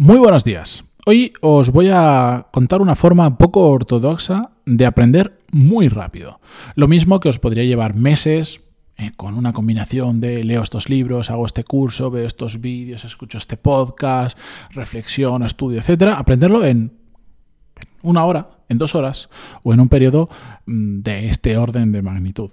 Muy buenos días. Hoy os voy a contar una forma poco ortodoxa de aprender muy rápido. Lo mismo que os podría llevar meses con una combinación de leo estos libros, hago este curso, veo estos vídeos, escucho este podcast, reflexiono, estudio, etc. Aprenderlo en una hora, en 2 horas o en un periodo de este orden de magnitud.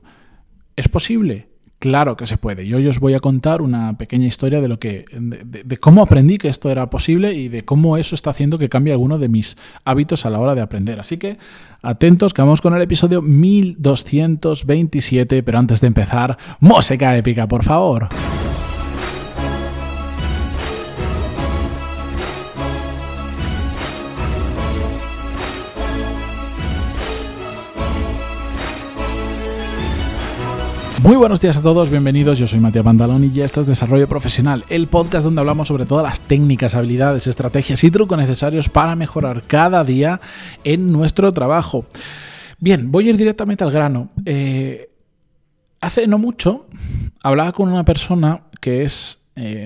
¿Es posible? Claro que se puede. Y hoy os voy a contar una pequeña historia de lo que, de cómo aprendí que esto era posible y de cómo eso está haciendo que cambie alguno de mis hábitos a la hora de aprender. Así que atentos, que vamos con el episodio 1227, pero antes de empezar, música épica, por favor. Muy buenos días a todos, bienvenidos. Yo soy Matías Pantalón y esto es Desarrollo Profesional, el podcast donde hablamos sobre todas las técnicas, habilidades, estrategias y trucos necesarios para mejorar cada día en nuestro trabajo. Bien, voy a ir directamente al grano. Hace no mucho hablaba con una persona que es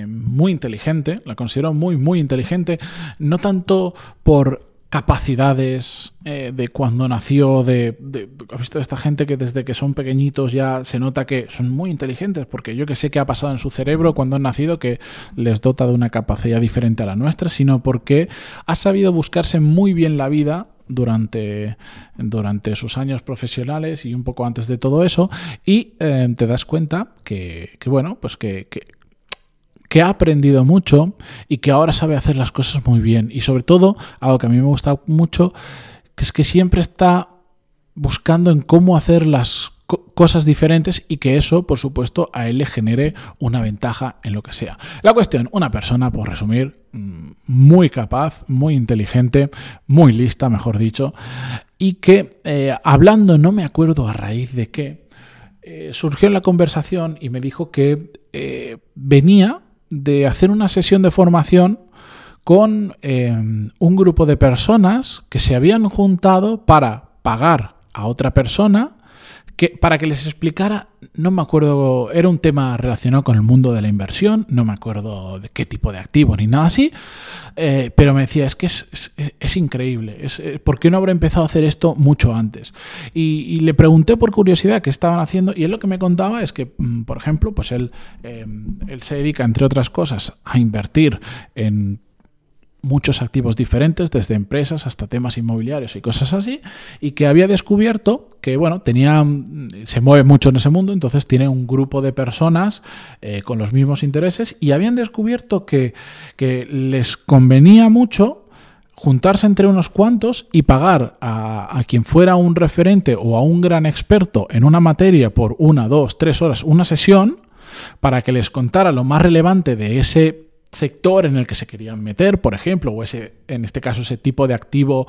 muy inteligente, la considero muy inteligente, no tanto por capacidades de cuando nació, ¿has visto esta gente que desde que son pequeñitos ya se nota que son muy inteligentes? Porque yo que sé qué ha pasado en su cerebro cuando han nacido que les dota de una capacidad diferente a la nuestra, sino porque ha sabido buscarse muy bien la vida durante sus años profesionales y un poco antes de todo eso, y te das cuenta que bueno, pues que ha aprendido mucho y que ahora sabe hacer las cosas muy bien. Y sobre todo, algo que a mí me gusta mucho, que es que siempre está buscando en cómo hacer las cosas diferentes y que eso, por supuesto, a él le genere una ventaja en lo que sea. La cuestión, una persona, por resumir, muy capaz, muy inteligente, muy lista, mejor dicho, y que hablando, no me acuerdo a raíz de qué, surgió en la conversación y me dijo que venía de hacer una sesión de formación con un grupo de personas que se habían juntado para pagar a otra persona para que les explicara, no me acuerdo, era un tema relacionado con el mundo de la inversión, no me acuerdo de qué tipo de activo ni nada así, pero me decía, es que es increíble, ¿por qué no habré empezado a hacer esto mucho antes? Y le pregunté por curiosidad qué estaban haciendo, y él lo que me contaba es que, por ejemplo, pues él se dedica, entre otras cosas, a invertir en muchos activos diferentes, desde empresas hasta temas inmobiliarios y cosas así, y que había descubierto que, bueno, se mueve mucho en ese mundo, entonces tiene un grupo de personas con los mismos intereses, y habían descubierto que les convenía mucho juntarse entre unos cuantos y pagar a quien fuera un referente o a un gran experto en una materia por 1, 2, 3 horas, una sesión, para que les contara lo más relevante de ese sector en el que se querían meter, por ejemplo, o en este caso ese tipo de activo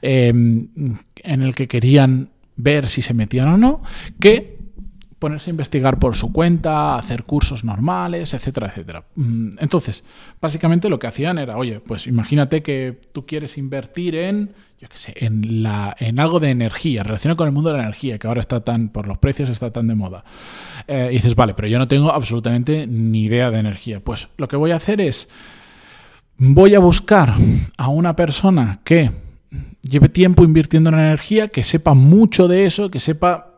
en el que querían ver si se metían o no, que ponerse a investigar por su cuenta, hacer cursos normales, etcétera, etcétera. Entonces, básicamente lo que hacían era, oye, pues imagínate que tú quieres invertir en, yo qué sé, en algo de energía, relacionado con el mundo de la energía, que ahora está tan, por los precios, está tan de moda. Y dices, vale, pero yo no tengo absolutamente ni idea de energía. Pues lo que voy a hacer es, voy a buscar a una persona que lleve tiempo invirtiendo en energía, que sepa mucho de eso, que sepa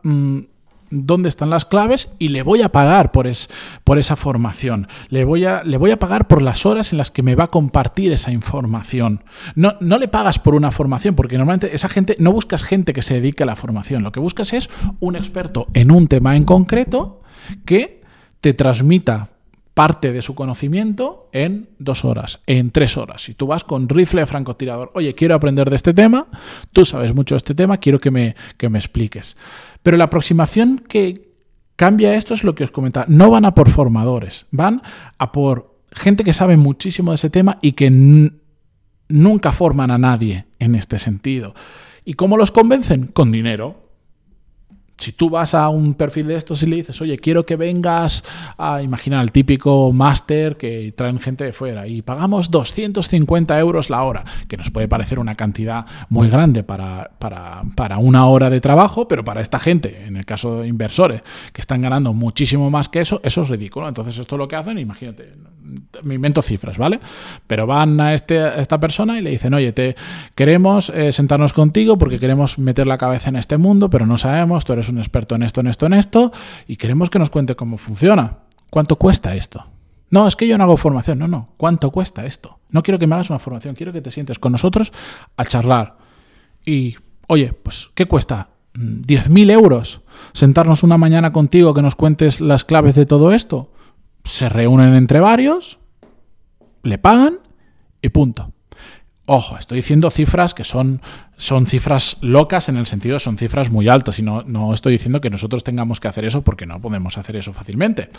dónde están las claves, y le voy a pagar por esa formación. Le voy a pagar por las horas en las que me va a compartir esa información. No le pagas por una formación, porque normalmente esa gente, no buscas gente que se dedique a la formación. Lo que buscas es un experto en un tema en concreto que te transmita parte de su conocimiento en 2 horas, en 3 horas. Si tú vas con rifle de francotirador, oye, quiero aprender de este tema, tú sabes mucho de este tema, quiero que me expliques. Pero la aproximación que cambia esto es lo que os comentaba. No van a por formadores, van a por gente que sabe muchísimo de ese tema y que nunca forman a nadie en este sentido. ¿Y cómo los convencen? Con dinero. Si tú vas a un perfil de estos y le dices, oye, quiero que vengas a, imaginar el típico máster que traen gente de fuera y pagamos 250 euros la hora, que nos puede parecer una cantidad muy grande para una hora de trabajo, pero para esta gente, en el caso de inversores, que están ganando muchísimo más que eso es ridículo. Entonces esto es lo que hacen, imagínate, me invento cifras, ¿vale? Pero van a esta persona y le dicen, oye, queremos sentarnos contigo porque queremos meter la cabeza en este mundo, pero no sabemos, tú eres un experto en esto, y queremos que nos cuente cómo funciona. ¿Cuánto cuesta esto? No, es que yo no hago formación. No. ¿Cuánto cuesta esto? No quiero que me hagas una formación. Quiero que te sientes con nosotros a charlar. Y, oye, pues, ¿qué cuesta? 10.000 euros. Sentarnos una mañana contigo que nos cuentes las claves de todo esto. Se reúnen entre varios, le pagan y punto. Ojo, estoy diciendo cifras que son cifras locas, en el sentido son cifras muy altas, y no estoy diciendo que nosotros tengamos que hacer eso, porque no podemos hacer eso fácilmente.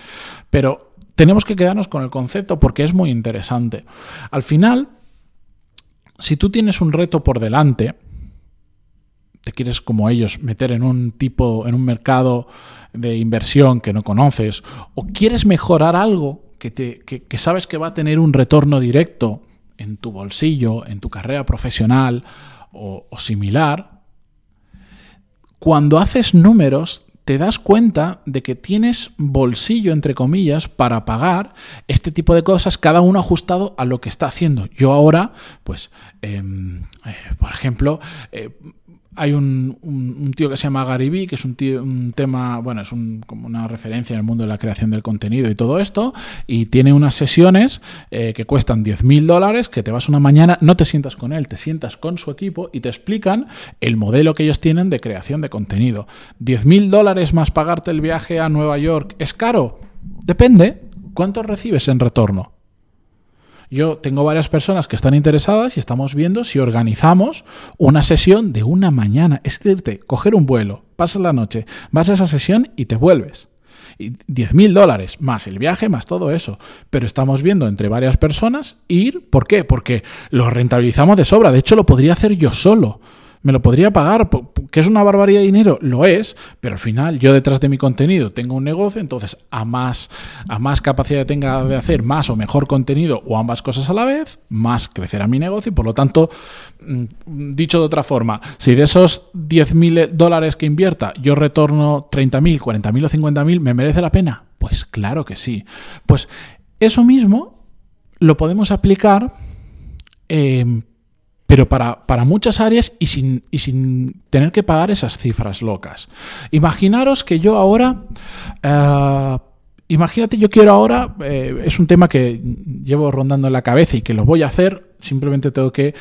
Pero tenemos que quedarnos con el concepto porque es muy interesante. Al final, si tú tienes un reto por delante, te quieres, como ellos, meter en un mercado de inversión que no conoces, o quieres mejorar algo que sabes que va a tener un retorno directo en tu bolsillo, en tu carrera profesional o similar, cuando haces números te das cuenta de que tienes bolsillo, entre comillas, para pagar este tipo de cosas, cada uno ajustado a lo que está haciendo. Yo ahora, pues, por ejemplo... Hay un tío que se llama Gary B, que es como una referencia en el mundo de la creación del contenido y todo esto, y tiene unas sesiones que cuestan $10.000, que te vas una mañana, no te sientas con él, te sientas con su equipo y te explican el modelo que ellos tienen de creación de contenido. $10.000 más pagarte el viaje a Nueva York, ¿es caro? Depende. ¿Cuánto recibes en retorno? Yo tengo varias personas que están interesadas y estamos viendo si organizamos una sesión de una mañana. Es decir, coger un vuelo, pasas la noche, vas a esa sesión y te vuelves. Y $10.000 más el viaje, más todo eso. Pero estamos viendo entre varias personas ir. ¿Por qué? Porque lo rentabilizamos de sobra. De hecho, lo podría hacer yo solo. Me lo podría pagar, que es una barbaridad de dinero, lo es, pero al final yo detrás de mi contenido tengo un negocio, entonces a más capacidad que tenga de hacer más o mejor contenido o ambas cosas a la vez, más crecerá mi negocio y por lo tanto, dicho de otra forma, si de esos $10.000 que invierta yo retorno 30.000, 40.000 o 50.000, ¿me merece la pena? Pues claro que sí. Pues eso mismo lo podemos aplicar pero para muchas áreas y sin tener que pagar esas cifras locas. Imaginaros que yo ahora... Imagínate, yo quiero ahora... es un tema que llevo rondando en la cabeza y que lo voy a hacer. Simplemente tengo que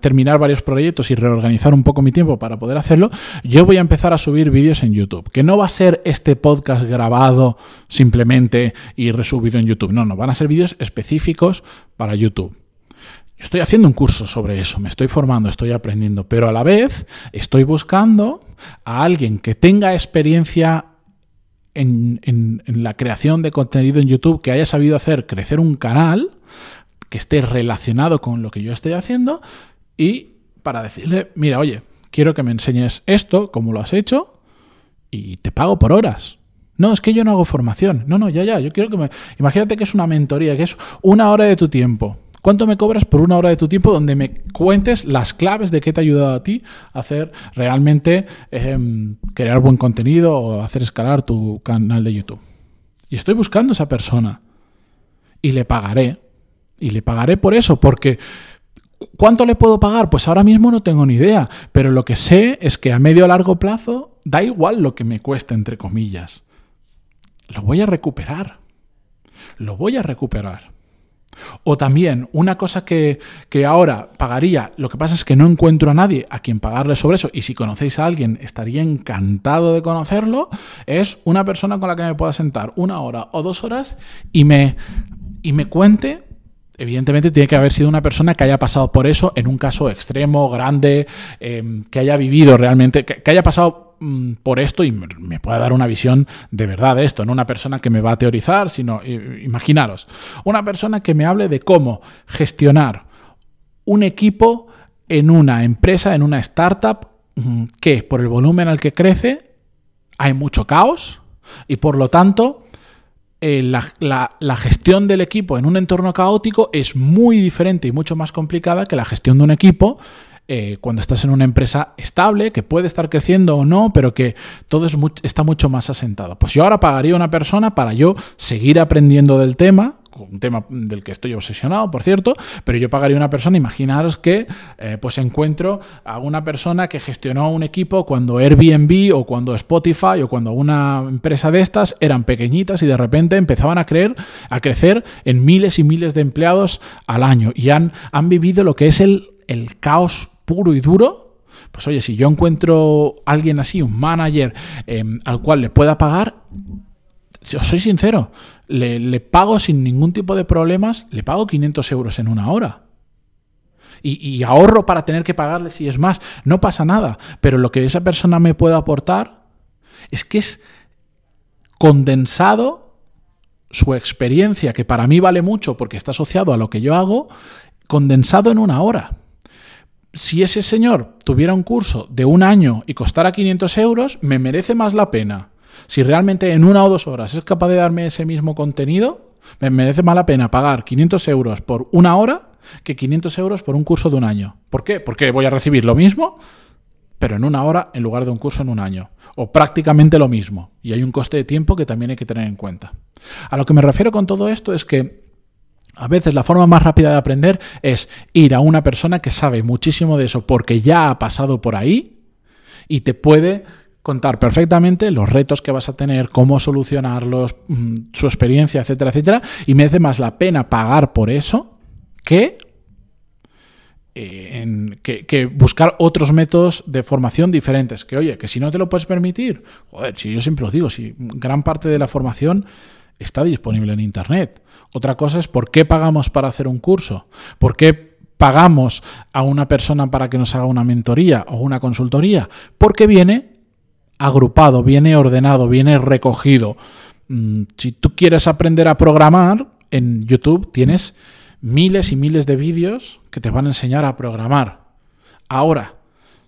terminar varios proyectos y reorganizar un poco mi tiempo para poder hacerlo. Yo voy a empezar a subir vídeos en YouTube, que no va a ser este podcast grabado simplemente y resubido en YouTube. No, van a ser vídeos específicos para YouTube. Yo estoy haciendo un curso sobre eso, me estoy formando, estoy aprendiendo, pero a la vez estoy buscando a alguien que tenga experiencia en la creación de contenido en YouTube, que haya sabido hacer crecer un canal, que esté relacionado con lo que yo estoy haciendo, y para decirle, mira, oye, quiero que me enseñes esto, cómo lo has hecho, y te pago por horas. No, es que yo no hago formación. No, yo quiero que me... Imagínate que es una mentoría, que es una hora de tu tiempo. ¿Cuánto me cobras por una hora de tu tiempo donde me cuentes las claves de qué te ha ayudado a ti a hacer realmente, crear buen contenido o hacer escalar tu canal de YouTube? Y estoy buscando a esa persona y le pagaré por eso, porque ¿cuánto le puedo pagar? Pues ahora mismo no tengo ni idea, pero lo que sé es que a medio o largo plazo da igual lo que me cueste, entre comillas. Lo voy a recuperar. O también, una cosa que ahora pagaría, lo que pasa es que no encuentro a nadie a quien pagarle sobre eso, y si conocéis a alguien, estaría encantado de conocerlo, es una persona con la que me pueda sentar una hora o 2 horas y me cuente. Evidentemente tiene que haber sido una persona que haya pasado por eso en un caso extremo, grande, que haya vivido realmente, que haya pasado por esto y me pueda dar una visión de verdad de esto, no una persona que me va a teorizar, sino, imaginaros, una persona que me hable de cómo gestionar un equipo en una empresa, en una startup, que por el volumen al que crece hay mucho caos y por lo tanto la gestión del equipo en un entorno caótico es muy diferente y mucho más complicada que la gestión de un equipo cuando estás en una empresa estable, que puede estar creciendo o no, pero que todo es está mucho más asentado. Pues yo ahora pagaría a una persona para yo seguir aprendiendo del tema, un tema del que estoy obsesionado, por cierto, pero yo pagaría a una persona. Imaginaros que pues encuentro a una persona que gestionó un equipo cuando Airbnb o cuando Spotify o cuando una empresa de estas eran pequeñitas y de repente empezaban a crecer en miles y miles de empleados al año y han vivido lo que es el caos puro y duro. Pues oye, si yo encuentro a alguien así, un manager al cual le pueda pagar, yo soy sincero, le pago sin ningún tipo de problemas, le pago 500 euros en una hora. Y ahorro para tener que pagarle si es más. No pasa nada, pero lo que esa persona me puede aportar es que es condensado su experiencia, que para mí vale mucho porque está asociado a lo que yo hago, condensado en una hora. Si ese señor tuviera un curso de un año y costara 500 euros, me merece más la pena. Si realmente en una o dos horas es capaz de darme ese mismo contenido, me merece más la pena pagar 500 euros por una hora que 500 euros por un curso de un año. ¿Por qué? Porque voy a recibir lo mismo, pero en una hora en lugar de un curso en un año. O prácticamente lo mismo. Y hay un coste de tiempo que también hay que tener en cuenta. A lo que me refiero con todo esto es que a veces la forma más rápida de aprender es ir a una persona que sabe muchísimo de eso porque ya ha pasado por ahí y te puede contar perfectamente los retos que vas a tener, cómo solucionarlos, su experiencia, etcétera, etcétera. Y merece más la pena pagar por eso que buscar otros métodos de formación diferentes. Que oye, que si no te lo puedes permitir, joder, si yo siempre os digo, si gran parte de la formación está disponible en internet. Otra cosa es por qué pagamos para hacer un curso, por qué pagamos a una persona para que nos haga una mentoría o una consultoría, porque viene agrupado, viene ordenado, viene recogido. Si tú quieres aprender a programar, en YouTube tienes miles y miles de vídeos que te van a enseñar a programar. Ahora,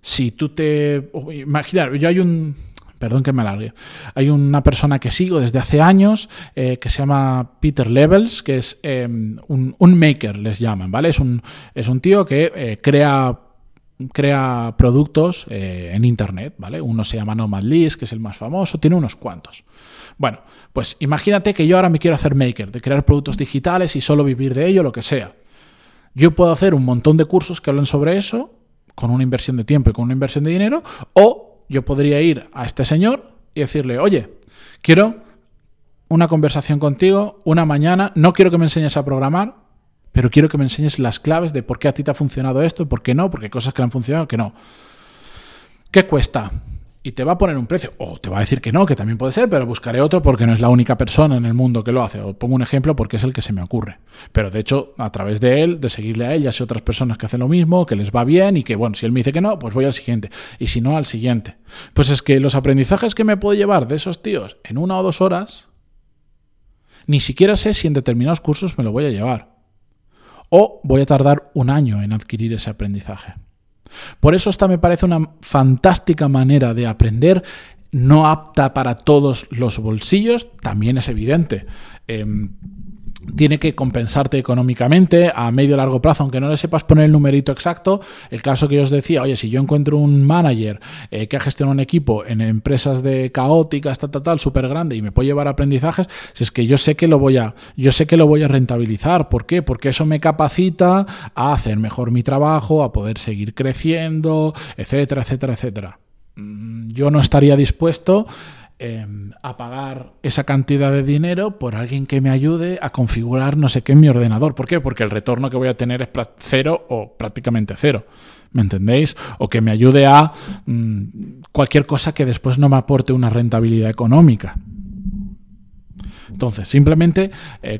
si tú te... Imaginar, yo hay un... Perdón que me alargue. Hay una persona que sigo desde hace años que se llama Peter Levels, que es un maker, les llaman, ¿vale? Es un tío que crea productos en internet, ¿vale? Uno se llama Nomad List, que es el más famoso, tiene unos cuantos. Bueno, pues imagínate que yo ahora me quiero hacer maker, de crear productos digitales y solo vivir de ello, lo que sea. Yo puedo hacer un montón de cursos que hablan sobre eso, con una inversión de tiempo y con una inversión de dinero, o yo podría ir a este señor y decirle, oye, quiero una conversación contigo una mañana, no quiero que me enseñes a programar, pero quiero que me enseñes las claves de por qué a ti te ha funcionado esto, por qué no, porque hay cosas que han funcionado que no. ¿Qué cuesta? Y te va a poner un precio. O te va a decir que no, que también puede ser, pero buscaré otro porque no es la única persona en el mundo que lo hace. O pongo un ejemplo porque es el que se me ocurre. Pero de hecho, a través de él, de seguirle a él, ya sé otras personas que hacen lo mismo, que les va bien y que, bueno, si él me dice que no, pues voy al siguiente. Y si no, al siguiente. Pues es que los aprendizajes que me puedo llevar de esos tíos en una o dos horas, ni siquiera sé si en determinados cursos me lo voy a llevar. O voy a tardar un año en adquirir ese aprendizaje. Por eso esta me parece una fantástica manera de aprender, no apta para todos los bolsillos, también es evidente. Tiene que compensarte económicamente a medio o largo plazo, aunque no le sepas poner el numerito exacto. El caso que yo os decía, oye, si yo encuentro un manager que ha gestionado un equipo en empresas de caóticas, tal, súper grande, y me puede llevar a aprendizajes, si es que yo sé que lo voy a rentabilizar. ¿Por qué? Porque eso me capacita a hacer mejor mi trabajo, a poder seguir creciendo, etcétera, etcétera, etcétera. Yo no estaría dispuesto a pagar esa cantidad de dinero por alguien que me ayude a configurar no sé qué en mi ordenador. ¿Por qué? Porque el retorno que voy a tener es cero o prácticamente cero. ¿Me entendéis? O que me ayude a cualquier cosa que después no me aporte una rentabilidad económica. Entonces, simplemente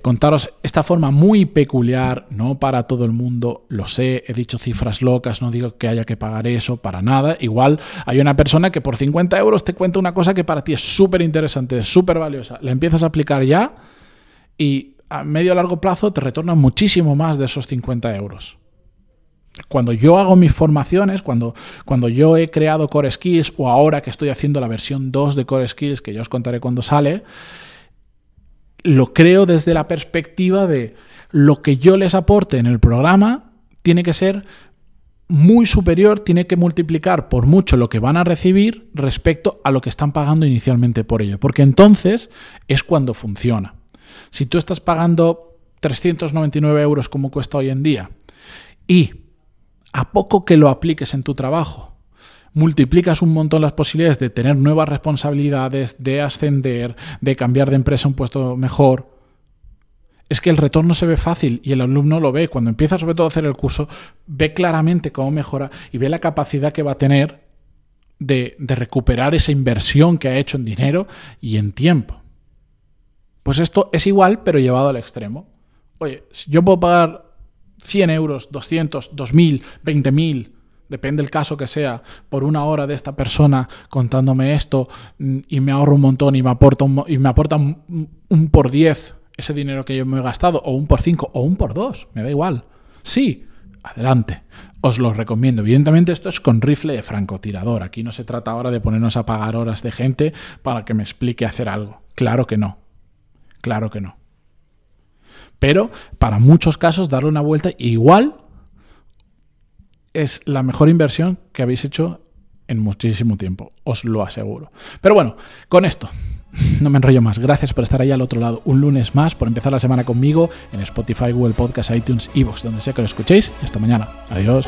contaros esta forma muy peculiar, no para todo el mundo, lo sé, he dicho cifras locas, no digo que haya que pagar eso para nada. Igual hay una persona que por 50 euros te cuenta una cosa que para ti es súper interesante, súper valiosa, la empiezas a aplicar ya y a medio o largo plazo te retornan muchísimo más de esos 50 euros. Cuando yo hago mis formaciones, cuando yo he creado Core Skills, o ahora que estoy haciendo la versión 2 de Core Skills, que ya os contaré cuando sale, lo creo desde la perspectiva de lo que yo les aporte en el programa tiene que ser muy superior, tiene que multiplicar por mucho lo que van a recibir respecto a lo que están pagando inicialmente por ello, porque entonces es cuando funciona. Si tú estás pagando 399 euros como cuesta hoy en día y a poco que lo apliques en tu trabajo, multiplicas un montón las posibilidades de tener nuevas responsabilidades, de ascender, de cambiar de empresa a un puesto mejor, es que el retorno se ve fácil y el alumno lo ve. Cuando empieza sobre todo a hacer el curso, ve claramente cómo mejora y ve la capacidad que va a tener de recuperar esa inversión que ha hecho en dinero y en tiempo. Pues esto es igual, pero llevado al extremo. Oye, yo puedo pagar 100 euros, 200, 2.000, 20.000, depende del caso que sea, por una hora de esta persona contándome esto, y me ahorro un montón y me aporta un por 10 ese dinero que yo me he gastado, o un por 5 o un por 2, me da igual. Sí, adelante, os los recomiendo. Evidentemente esto es con rifle de francotirador, aquí no se trata ahora de ponernos a pagar horas de gente para que me explique hacer algo, claro que no. Pero para muchos casos darle una vuelta igual es la mejor inversión que habéis hecho en muchísimo tiempo, os lo aseguro. Pero bueno, con esto no me enrollo más. Gracias por estar ahí al otro lado un lunes más, por empezar la semana conmigo en Spotify, Google Podcast, iTunes, iVoox, donde sea que lo escuchéis. Hasta mañana. Adiós.